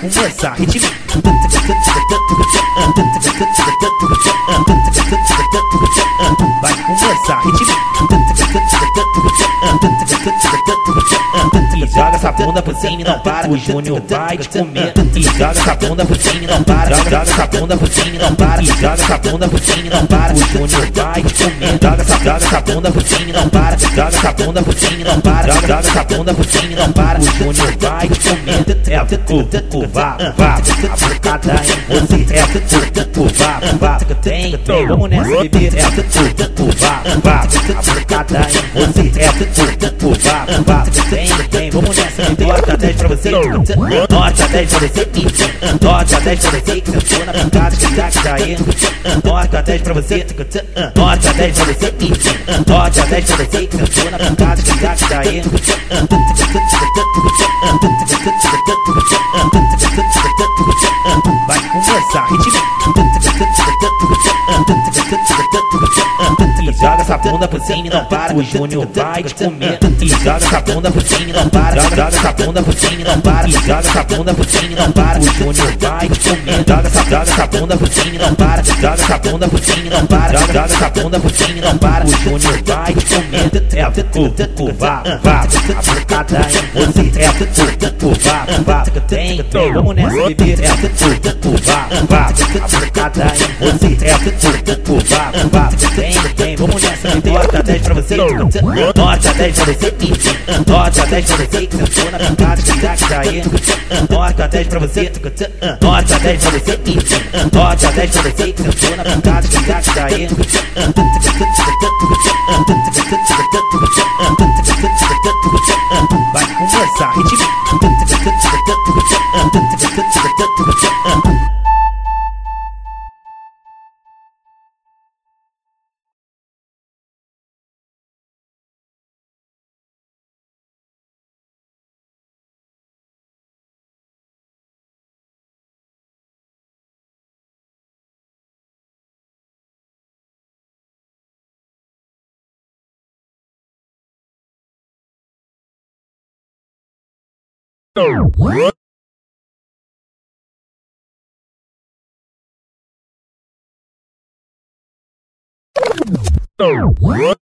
conversar. Vai conversar. E joga essa bunda pro time, não para. O Júnior vai te comer. E joga essa bunda pro time, não para. Joga essa bunda pro time, não para. E joga essa bunda pro time, não para. O Júnior vai te comer. Joga essa bunda pro time, não para. Joga essa bunda pro time, não para. Joga essa bunda pro time, não para. O Júnior vai te comer. É o vá, vá. A bocada em você. É o vá, vá. Tem trovão nessa bebê. É o vá, vá. A bocada em você. É o vá, vá. Tem, vamos nessa, nota 10 pra você, nota 10 pra você, nota 10 pra você, que eu tô na pancada, que tá aí, nota 10 pra você, nota 10 pra você, nota 10 pra você, que eu tô na pancada, que tá aí, vai conversar, e joga essa bunda pro time, não para, o Júnior vai te comer, e joga essa bunda pro time, não para, joga essa bunda pro time, não para, e joga essa bunda pro time, não para, o Júnior vai te comer, joga essa bunda pro time, não para, joga essa bunda pro time, não para, joga essa bunda pro time, não para, o Júnior vai te comer, é o vá, vá, a bocada em você, é o vá, vá, tem, vamos nessa bebê, é o vá, vá, a bocada em você, é o vá, vá, tem, vamos nessa bebê, nota 10 pra você, nota 10 pra você, nota 10 pra você, que eu tô na pancada, que já caí. Nota 10 pra você, nota 10 pra você, nota 10 pra você, que eu tô na pancada, que já caí. Vai conversar. What? What?